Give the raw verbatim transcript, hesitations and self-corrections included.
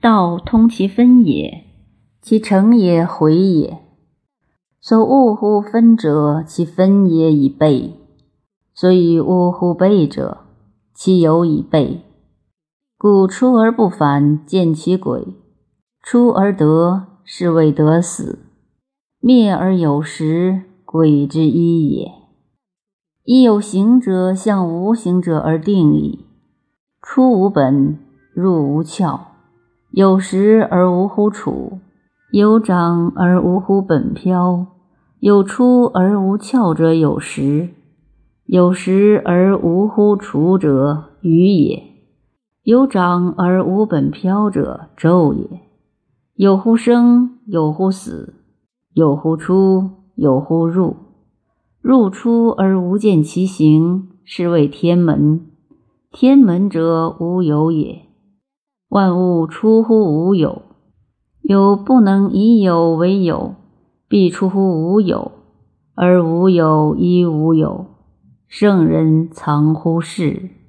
道通其分也，其成也回也。所恶乎分者，其分也已备；所以恶乎备者，其有已备。故出而不反，见其鬼；出而得，是谓得死。灭而有时，鬼之一也。亦有形者，向无形者而定矣。出无本，入无窍，有时而无乎处，有长而无乎本飘。有出而无窍者有时，有时而无乎处者余也。有长而无本飘者昼也。有乎生，有乎死，有乎出，有乎入。入出而无见其形，是谓天门。天门者，无有也。万物出乎无有，有不能以有为有，必出乎无有，而无有依无有。圣人藏乎是。